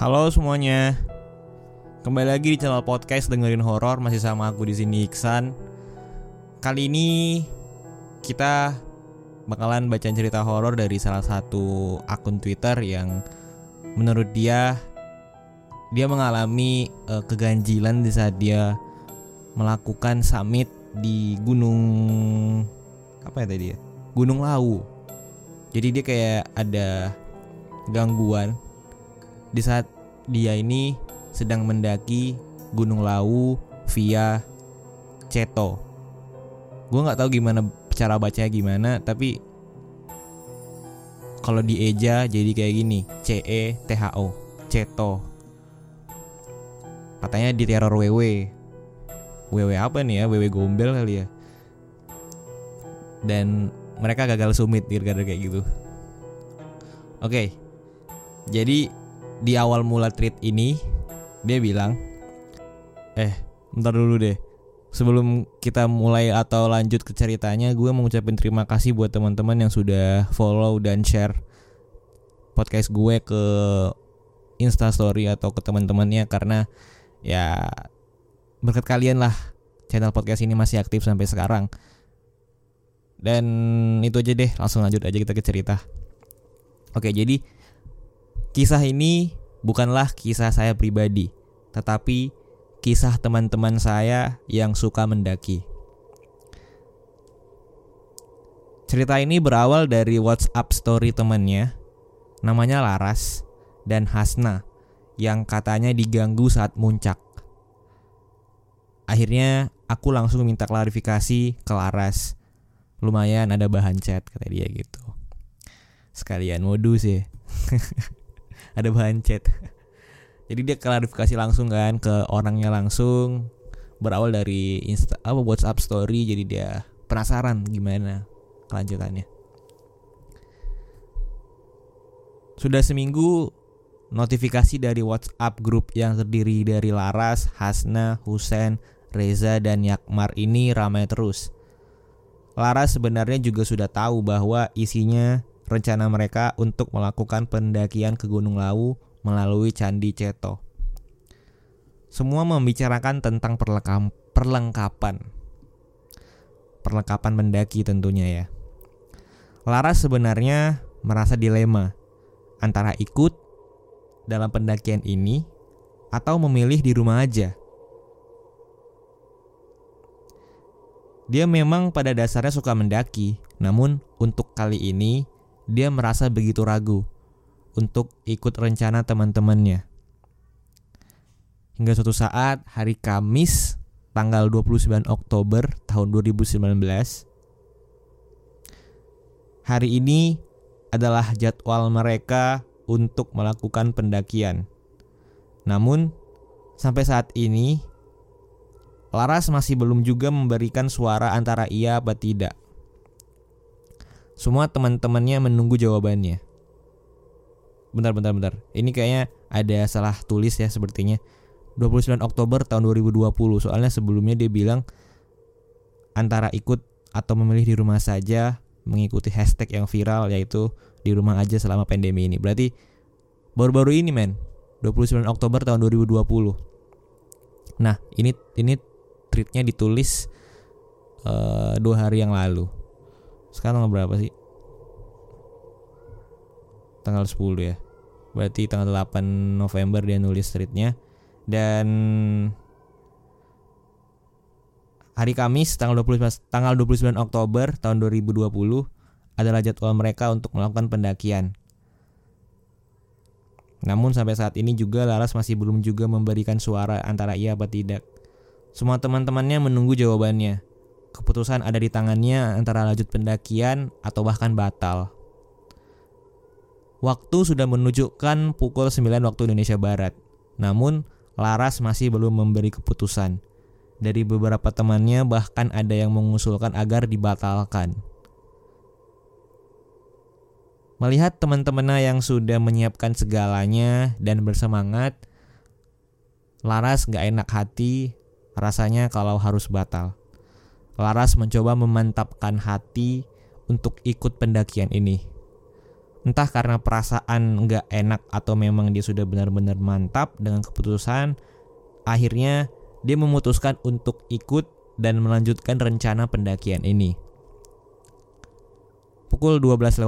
Halo semuanya, kembali lagi di channel podcast dengerin horor, masih sama aku di sini Iksan. Kali ini kita bakalan bacain cerita horor dari salah satu akun Twitter yang menurut dia mengalami keganjilan di saat dia melakukan summit di Gunung Lawu. Jadi dia kayak ada gangguan di saat dia ini sedang mendaki Gunung Lawu via Cetho. Gue gak tahu gimana cara bacanya gimana, tapi kalau dieja jadi kayak gini, Cetho, Cetho. Katanya di teror wewe apa nih ya, wewe gombel kali ya. Dan mereka gagal summit gara-gara kayak gitu. Oke. Jadi di awal mula treat ini dia bilang, bentar dulu deh, sebelum kita mulai atau lanjut ke ceritanya, gue mau ngucapin terima kasih buat teman-teman yang sudah follow dan share podcast gue ke Instastory atau ke teman-temannya, karena ya berkat kalian lah channel podcast ini masih aktif sampai sekarang. Dan itu aja deh, langsung lanjut aja kita ke cerita. Oke, jadi kisah ini bukanlah kisah saya pribadi, tetapi kisah teman-teman saya yang suka mendaki. Cerita ini berawal dari WhatsApp story temannya, namanya Laras dan Hasna, yang katanya diganggu saat muncak. Akhirnya aku langsung minta klarifikasi ke Laras. Lumayan ada bahan chat, kata dia gitu. Sekalian modus ya. Ada bahan chat. Jadi dia klarifikasi langsung kan ke orangnya langsung, berawal dari WhatsApp story. Jadi dia penasaran gimana kelanjutannya. Sudah seminggu notifikasi dari WhatsApp grup yang terdiri dari Laras, Hasna, Husein, Reza, dan Yakmar ini ramai terus. Laras sebenarnya juga sudah tahu bahwa isinya rencana mereka untuk melakukan pendakian ke Gunung Lawu melalui Candi Cetho. Semua membicarakan tentang perlengkapan mendaki tentunya ya. Laras sebenarnya merasa dilema antara ikut dalam pendakian ini atau memilih di rumah aja. Dia memang pada dasarnya suka mendaki, namun untuk kali ini dia merasa begitu ragu untuk ikut rencana teman-temannya. Hingga suatu saat hari Kamis tanggal 29 Oktober tahun 2019. Hari ini adalah jadwal mereka untuk melakukan pendakian. Namun sampai saat ini Laras masih belum juga memberikan suara antara iya atau tidak. Semua teman-temannya menunggu jawabannya. Bentar. Ini kayaknya ada salah tulis ya sepertinya. 29 Oktober tahun 2020. Soalnya sebelumnya dia bilang antara ikut atau memilih di rumah saja, mengikuti hashtag yang viral yaitu di rumah aja selama pandemi ini. Berarti baru-baru ini 29 Oktober tahun 2020. Nah, ini tweetnya ditulis 2 hari yang lalu. Sekarang tanggal berapa sih? Tanggal 10 ya. Berarti tanggal 8 November dia nulis tweetnya. Dan hari Kamis tanggal 29 Oktober tahun 2020 adalah jadwal mereka untuk melakukan pendakian. Namun sampai saat ini juga Laras masih belum juga memberikan suara antara iya atau tidak. Semua teman-temannya menunggu jawabannya. Keputusan ada di tangannya antara lanjut pendakian atau bahkan batal. Waktu sudah menunjukkan pukul 9 waktu Indonesia Barat. Namun Laras masih belum memberi keputusan. Dari beberapa temannya bahkan ada yang mengusulkan agar dibatalkan. Melihat teman-temannya yang sudah menyiapkan segalanya dan bersemangat, Laras gak enak hati rasanya kalau harus batal. Laras mencoba memantapkan hati untuk ikut pendakian ini. Entah karena perasaan gak enak atau memang dia sudah benar-benar mantap dengan keputusan, akhirnya dia memutuskan untuk ikut dan melanjutkan rencana pendakian ini. Pukul 12.00,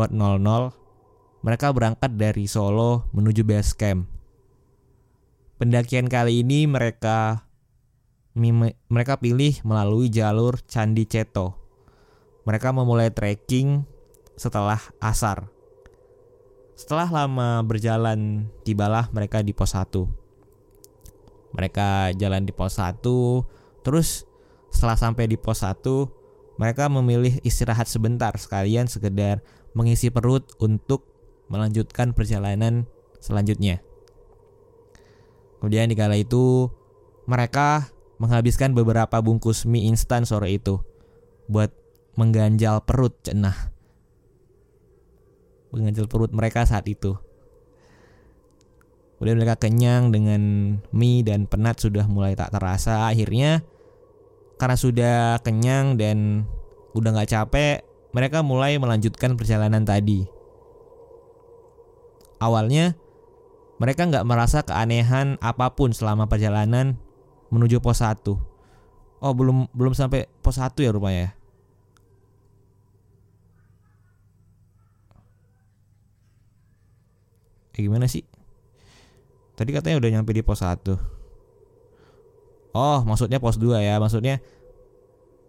mereka berangkat dari Solo menuju base camp. Pendakian kali ini mereka pilih melalui jalur Candi Cetho. Mereka memulai trekking setelah asar. Setelah lama berjalan, tibalah mereka di pos 1. Mereka jalan di pos 1, terus setelah sampai di pos 1, mereka memilih istirahat sebentar sekalian sekedar mengisi perut untuk melanjutkan perjalanan selanjutnya. Kemudian di kala itu mereka menghabiskan beberapa bungkus mie instan sore itu buat mengganjal perut cenah. Mengganjal perut mereka saat itu. Kemudian mereka kenyang dengan mie dan penat sudah mulai tak terasa. Akhirnya karena sudah kenyang dan udah gak capek, mereka mulai melanjutkan perjalanan tadi. Awalnya mereka gak merasa keanehan apapun selama perjalanan menuju pos 1. Oh, belum sampai pos 1 ya rupanya. Gimana sih? Tadi katanya udah nyampe di pos 1. Oh, maksudnya pos 2 ya. Maksudnya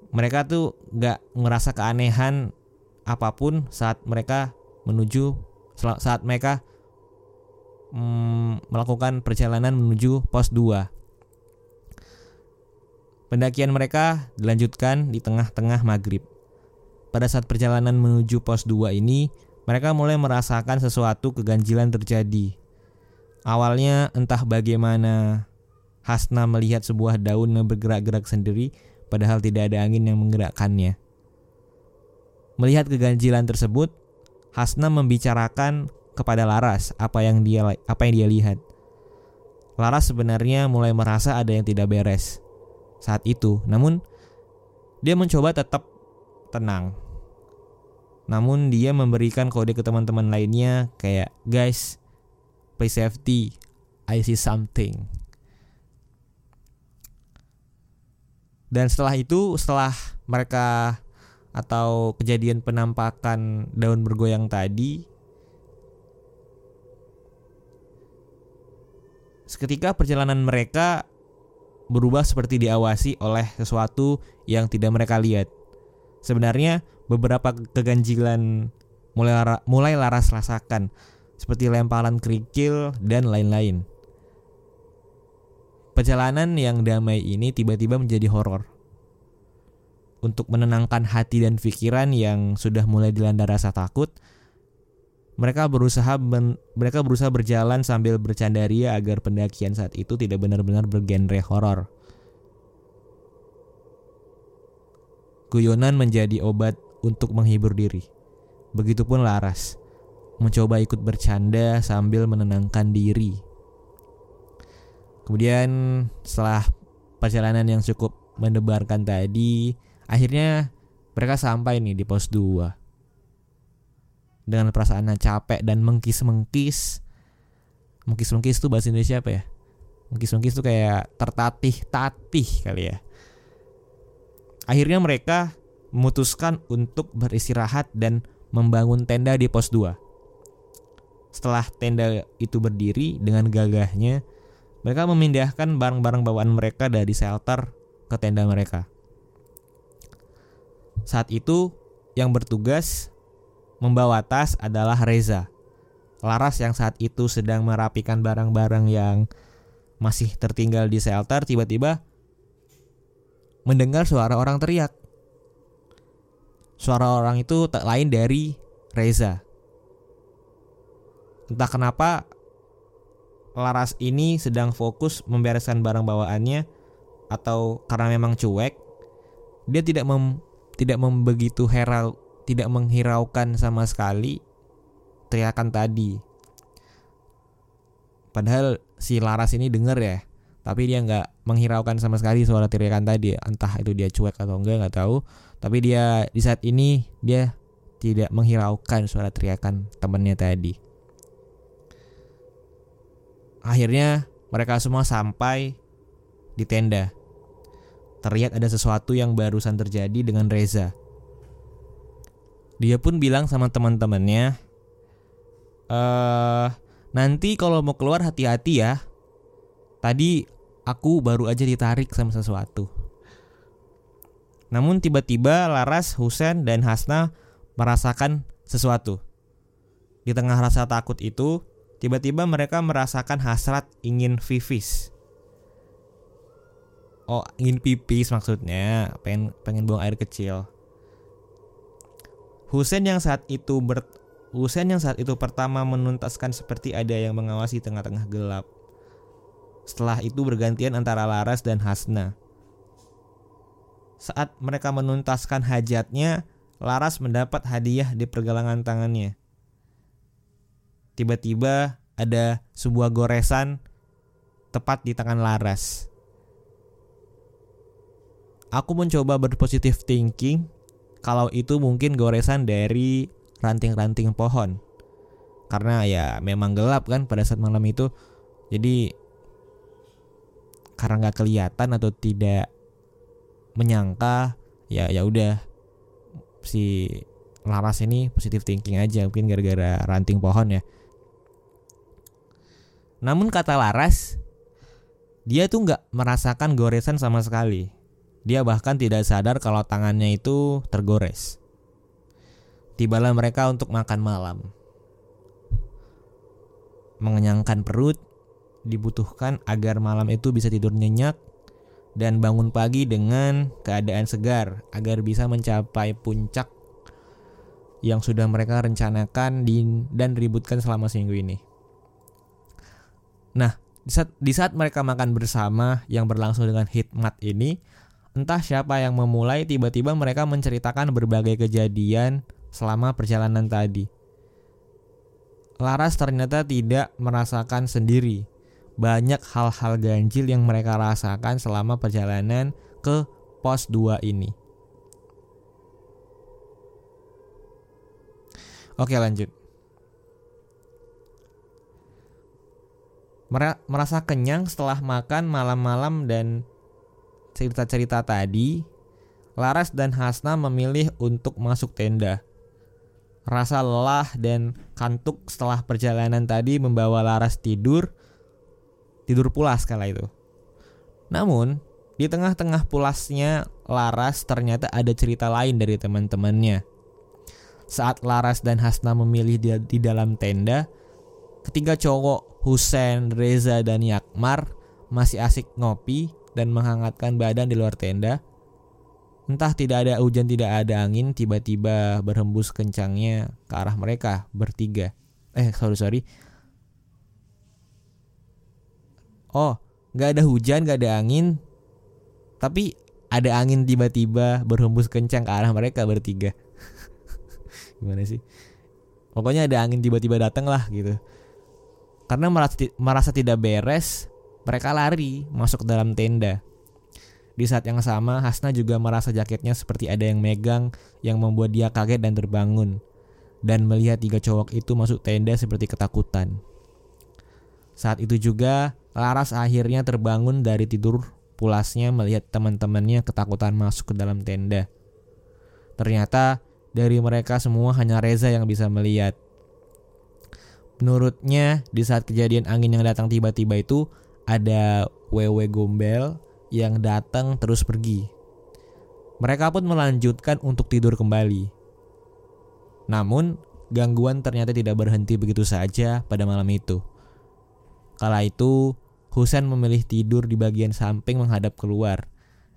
mereka tuh gak ngerasa keanehan apapun saat mereka melakukan perjalanan menuju pos 2. Pendakian mereka dilanjutkan di tengah-tengah maghrib. Pada saat perjalanan menuju pos 2 ini, mereka mulai merasakan sesuatu keganjilan terjadi. Awalnya entah bagaimana Hasna melihat sebuah daun yang bergerak-gerak sendiri, padahal tidak ada angin yang menggerakkannya. Melihat keganjilan tersebut, Hasna membicarakan kepada Laras apa yang dia lihat. Laras sebenarnya mulai merasa ada yang tidak beres saat itu, namun dia mencoba tetap tenang. Namun dia memberikan kode ke teman-teman lainnya kayak, guys, play safety, I see something. Dan setelah mereka atau kejadian penampakan daun bergoyang tadi, seketika perjalanan mereka berubah seperti diawasi oleh sesuatu yang tidak mereka lihat. Sebenarnya beberapa keganjilan mulai Laras rasakan, seperti lemparan kerikil dan lain-lain. Perjalanan yang damai ini tiba-tiba menjadi horor. Untuk menenangkan hati dan pikiran yang sudah mulai dilanda rasa takut, mereka berusaha berjalan sambil bercanda ria agar pendakian saat itu tidak benar-benar bergenre horor. Guyonan menjadi obat untuk menghibur diri. Begitupun Laras, mencoba ikut bercanda sambil menenangkan diri. Kemudian setelah perjalanan yang cukup mendebarkan tadi, akhirnya mereka sampai nih di pos 2. Dengan perasaan capek dan mengkis-mengkis. Mengkis-mengkis itu bahasa Indonesia apa ya? Mengkis-mengkis itu kayak tertatih-tatih kali ya. Akhirnya mereka memutuskan untuk beristirahat dan membangun tenda di pos 2. Setelah tenda itu berdiri dengan gagahnya, mereka memindahkan barang-barang bawaan mereka dari shelter ke tenda mereka. Saat itu yang bertugas membawa tas adalah Reza. Laras yang saat itu sedang merapikan barang-barang yang masih tertinggal di shelter tiba-tiba mendengar suara orang teriak. Suara orang itu tak lain dari Reza. Entah kenapa Laras ini sedang fokus membereskan barang bawaannya, atau karena memang cuek, dia tidak menghiraukan sama sekali teriakan tadi. Padahal si Laras ini dengar ya, tapi dia nggak menghiraukan sama sekali suara teriakan tadi. Entah itu dia cuek atau enggak tahu. Tapi dia di saat ini dia tidak menghiraukan suara teriakan temannya tadi. Akhirnya mereka semua sampai di tenda. Terlihat ada sesuatu yang barusan terjadi dengan Reza. Dia pun bilang sama teman-temannya, nanti kalau mau keluar hati-hati ya. Tadi aku baru aja ditarik sama sesuatu." Namun tiba-tiba Laras, Husein, dan Hasna merasakan sesuatu. Di tengah rasa takut itu, tiba-tiba mereka merasakan hasrat ingin pipis. Oh, ingin pipis maksudnya, pengen buang air kecil. Husein yang saat itu pertama menuntaskan seperti ada yang mengawasi tengah-tengah gelap. Setelah itu bergantian antara Laras dan Hasna. Saat mereka menuntaskan hajatnya, Laras mendapat hadiah di pergelangan tangannya. Tiba-tiba ada sebuah goresan tepat di tangan Laras. Aku mencoba berpositive thinking kalau itu mungkin goresan dari ranting-ranting pohon. Karena ya memang gelap kan pada saat malam itu. Jadi karena gak kelihatan atau tidak menyangka, ya udah si Laras ini positive thinking aja, mungkin gara-gara ranting pohon ya. Namun kata Laras, dia tuh nggak merasakan goresan sama sekali. Dia bahkan tidak sadar kalau tangannya itu tergores. Tibalah mereka untuk makan malam. Mengenyangkan perut dibutuhkan agar malam itu bisa tidur nyenyak dan bangun pagi dengan keadaan segar agar bisa mencapai puncak yang sudah mereka rencanakan dan ributkan selama seminggu ini. Nah, di saat mereka makan bersama yang berlangsung dengan hikmat ini, entah siapa yang memulai, tiba-tiba mereka menceritakan berbagai kejadian selama perjalanan tadi. Laras ternyata tidak merasakan sendiri. Banyak hal-hal ganjil yang mereka rasakan selama perjalanan ke pos 2 ini. Oke, lanjut. Merasa kenyang setelah makan malam-malam dan cerita-cerita tadi, Laras dan Hasna memilih untuk masuk tenda. Rasa lelah dan kantuk setelah perjalanan tadi membawa Laras tidur pulas kala itu. Namun, di tengah-tengah pulasnya Laras ternyata ada cerita lain dari teman-temannya. Saat Laras dan Hasna memilih di dalam tenda, ketiga cowok Husein, Reza, dan Yakmar masih asik ngopi dan menghangatkan badan di luar tenda. Entah tidak ada hujan, tidak ada angin, tiba-tiba berhembus kencangnya ke arah mereka bertiga. Oh, gak ada hujan, gak ada angin. Tapi ada angin tiba-tiba berhembus kencang ke arah mereka bertiga. Gimana sih? Pokoknya ada angin tiba-tiba datang lah gitu. Karena merasa tidak beres, mereka lari masuk ke dalam tenda. Di saat yang sama, Hasna juga merasa jaketnya seperti ada yang megang, yang membuat dia kaget dan terbangun, dan melihat tiga cowok itu masuk tenda seperti ketakutan. Saat itu juga Laras akhirnya terbangun dari tidur pulasnya melihat teman-temannya ketakutan masuk ke dalam tenda. Ternyata dari mereka semua hanya Reza yang bisa melihat. Menurutnya di saat kejadian angin yang datang tiba-tiba itu ada wewe gombel yang datang terus pergi. Mereka pun melanjutkan untuk tidur kembali. Namun gangguan ternyata tidak berhenti begitu saja pada malam itu. Kala itu Husein memilih tidur di bagian samping menghadap keluar.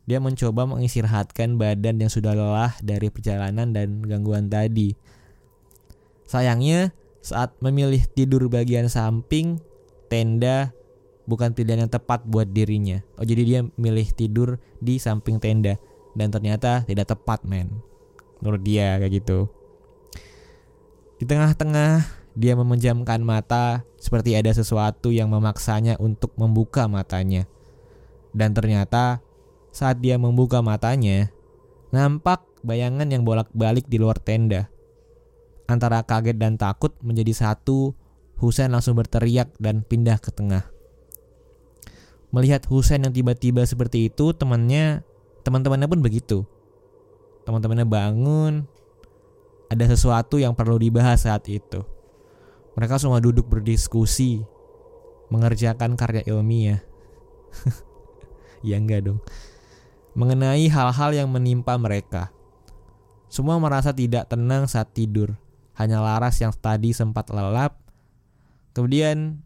Dia mencoba mengistirahatkan badan yang sudah lelah dari perjalanan dan gangguan tadi. Sayangnya, saat memilih tidur bagian samping, tenda bukan pilihan yang tepat buat dirinya. Oh, jadi dia milih tidur di samping tenda dan ternyata tidak tepat, men. Menurut dia kayak gitu. Di tengah-tengah dia memejamkan mata seperti ada sesuatu yang memaksanya untuk membuka matanya. Dan ternyata saat dia membuka matanya, nampak bayangan yang bolak-balik di luar tenda. Antara kaget dan takut menjadi satu, Husein langsung berteriak dan pindah ke tengah. Melihat Husein yang tiba-tiba seperti itu, teman-temannya pun begitu. Teman-temannya bangun. Ada sesuatu yang perlu dibahas saat itu. Mereka semua duduk berdiskusi, mengerjakan karya ilmiah. Ya enggak dong. Mengenai hal-hal yang menimpa mereka. Semua merasa tidak tenang saat tidur. Hanya Laras yang tadi sempat lelap. Kemudian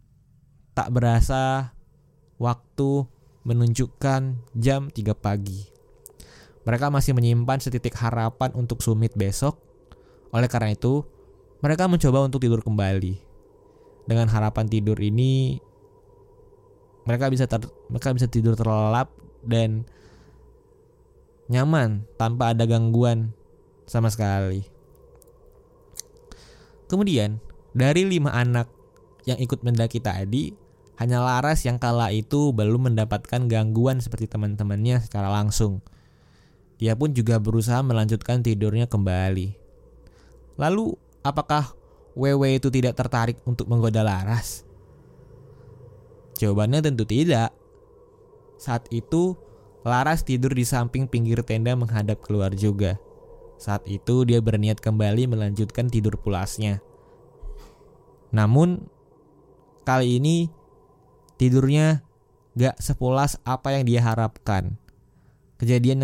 tak berasa waktu menunjukkan jam 3 pagi. Mereka masih menyimpan setitik harapan untuk summit besok. Oleh karena itu, mereka mencoba untuk tidur kembali. Dengan harapan tidur ini, mereka bisa tidur terlelap dan nyaman tanpa ada gangguan sama sekali. Kemudian, dari 5 anak yang ikut mendaki tadi, hanya Laras yang kala itu belum mendapatkan gangguan seperti teman-temannya secara langsung. Dia pun juga berusaha melanjutkan tidurnya kembali. Lalu, apakah Wewe itu tidak tertarik untuk menggoda Laras? Jawabannya tentu tidak. Saat itu, Laras tidur di samping pinggir tenda menghadap keluar juga. Saat itu, dia berniat kembali melanjutkan tidur pulasnya. Namun, kali ini tidurnya gak sepulas apa yang dia harapkan. Kejadian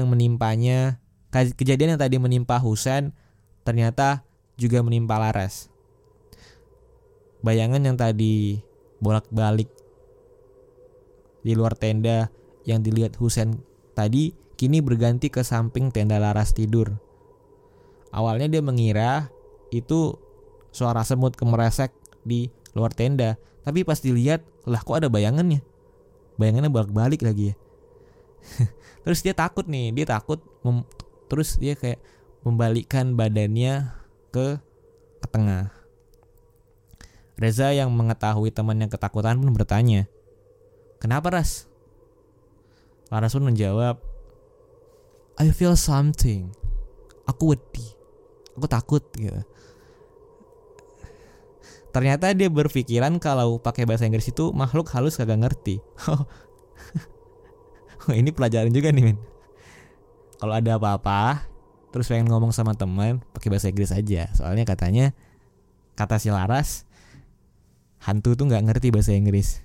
yang tadi menimpa Husein ternyata juga menimpa Laras. Bayangan yang tadi bolak-balik di luar tenda yang dilihat Husein tadi kini berganti ke samping tenda Laras tidur. Awalnya dia mengira itu suara semut kemeresek di luar tenda, tapi pas dilihat, lah kok ada bayangannya. Bayangannya bolak-balik lagi ya. Terus dia takut nih, terus dia kayak membalikkan badannya ke tengah. Reza yang mengetahui temannya ketakutan pun bertanya, "Kenapa, Ras?" Laras pun menjawab, "I feel something." Aku wedi. Aku takut gitu. Ternyata dia berpikiran kalau pakai bahasa Inggris itu makhluk halus kagak ngerti. Ini pelajaran juga nih, men. Kalau ada apa-apa terus pengen ngomong sama teman, pakai bahasa Inggris aja. Soalnya kata si Laras, hantu tuh gak ngerti bahasa Inggris.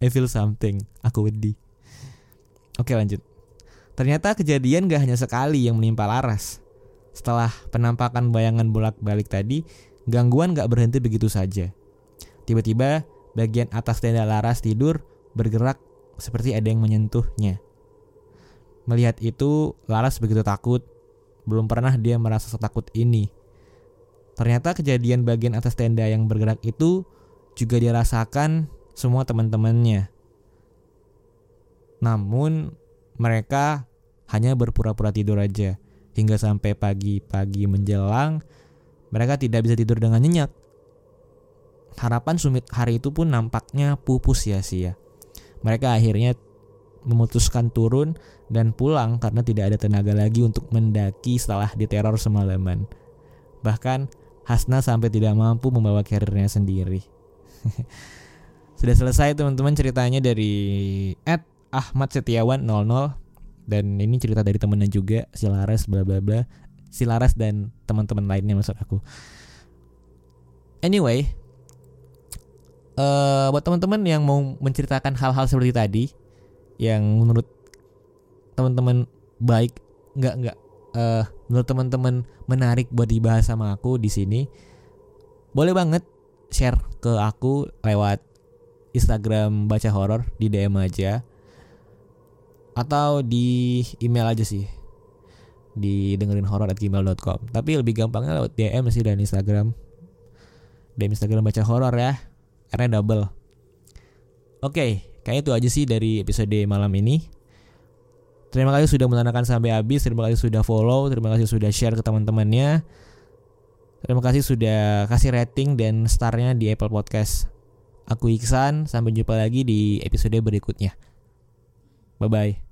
I feel something. Aku wedi. Oke, lanjut. Ternyata kejadian gak hanya sekali yang menimpa Laras. Setelah penampakan bayangan bolak-balik tadi, gangguan gak berhenti begitu saja. Tiba-tiba bagian atas tenda Laras tidur bergerak seperti ada yang menyentuhnya. Melihat itu, Laras begitu takut. Belum pernah dia merasa setakut ini. Ternyata kejadian bagian atas tenda yang bergerak itu juga dirasakan semua teman-temannya. Namun mereka hanya berpura-pura tidur aja. Hingga sampai pagi-pagi menjelang, mereka tidak bisa tidur dengan nyenyak. Harapan summit hari itu pun nampaknya pupus sia-sia. Mereka akhirnya memutuskan turun dan pulang karena tidak ada tenaga lagi untuk mendaki setelah diteror semalaman. Bahkan Hasna sampai tidak mampu membawa karirnya sendiri. Sudah selesai teman-teman ceritanya dari Ahmad Setiawan 00. Dan ini cerita dari temennya juga, si Laras bla bla bla, si Laras dan teman-teman lainnya maksud aku. Anyway, buat teman-teman yang mau menceritakan hal-hal seperti tadi yang menurut teman-teman baik, menurut teman-teman menarik buat dibahas sama aku di sini, boleh banget share ke aku lewat Instagram Baca Horor di DM aja. Atau di email aja sih, di dengerinhoror@gmail.com. Tapi lebih gampangnya lewat DM sih dan Instagram. DM Instagram Baca Horor ya, R-nya double. Oke, kayaknya itu aja sih dari episode malam ini. Terima kasih sudah mendengarkan sampai habis. Terima kasih sudah follow. Terima kasih sudah share ke teman-temannya. Terima kasih sudah kasih rating dan starnya di Apple Podcast. Aku Iksan, sampai jumpa lagi di episode berikutnya. Bye-bye.